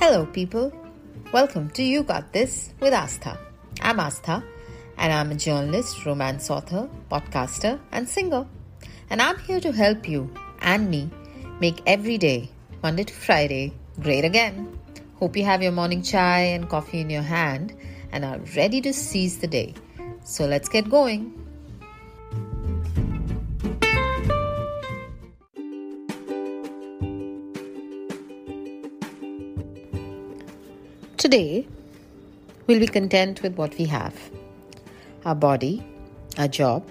Hello people, welcome to You Got This with Aastha. I'm Aastha and I'm a journalist, romance author, podcaster and singer. And I'm here to help you and me make every day, Monday to Friday, great again. Hope you have your morning chai and coffee in your hand and are ready to seize the day. So let's get going. Today, we'll be content with what we have. Our body, our job,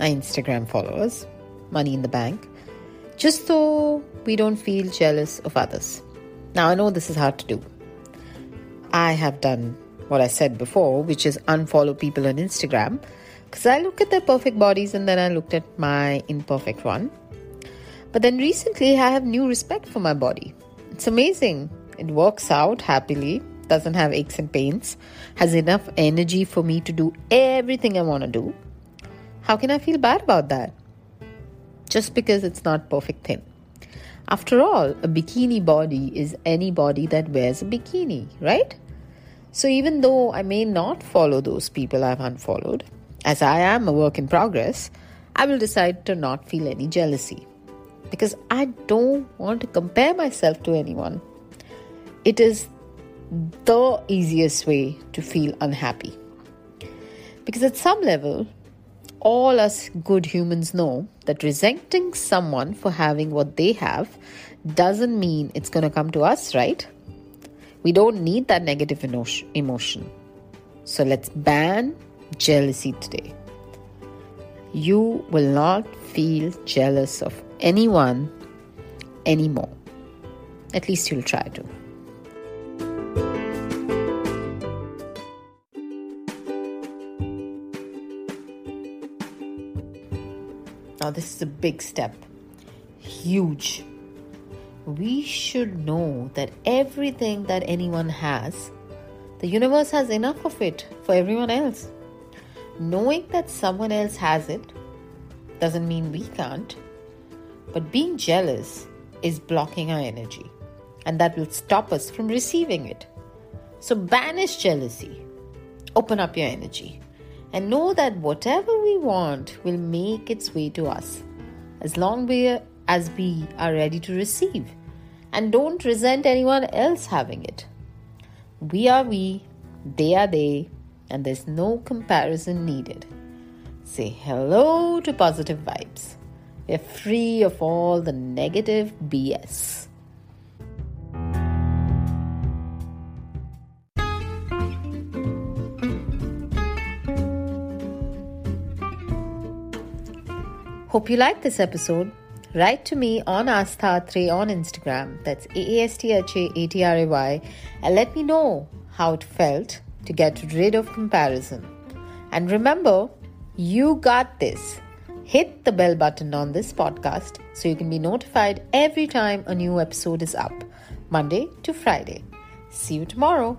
our Instagram followers, money in the bank. Just so we don't feel jealous of others. Now, I know this is hard to do. I have done what I said before, which is unfollow people on Instagram. Because I look at their perfect bodies and then I looked at my imperfect one. But then recently, I have new respect for my body. It's amazing. It works out happily. Doesn't have aches and pains, has enough energy for me to do everything I want to do. How can I feel bad about that? Just because it's not perfect thin. After all, a bikini body is any body that wears a bikini, right? So even though I may not follow those people I've unfollowed, as I am a work in progress, I will decide to not feel any jealousy. Because I don't want to compare myself to anyone. It is the easiest way to feel unhappy. Because at some level, all us good humans know that resenting someone for having what they have doesn't mean it's going to come to us, right? We don't need that negative emotion. So let's ban jealousy today. You will not feel jealous of anyone anymore. At least you'll try to. Now, this is a big step. Huge. We should know that everything that anyone has, the universe has enough of it for everyone else. Knowing that someone else has it doesn't mean we can't. But being jealous is blocking our energy. And that will stop us from receiving it. So banish jealousy. Open up your energy. And know that whatever we want will make its way to us as long as we are ready to receive. And don't resent anyone else having it. We, they are they, and there's no comparison needed. Say hello to positive vibes. We're free of all the negative BS. Hope you liked this episode. Write to me on Aasthatray on Instagram. That's AASTHAATRAY. And let me know how it felt to get rid of comparison. And remember, you got this. Hit the bell button on this podcast so you can be notified every time a new episode is up. Monday to Friday. See you tomorrow.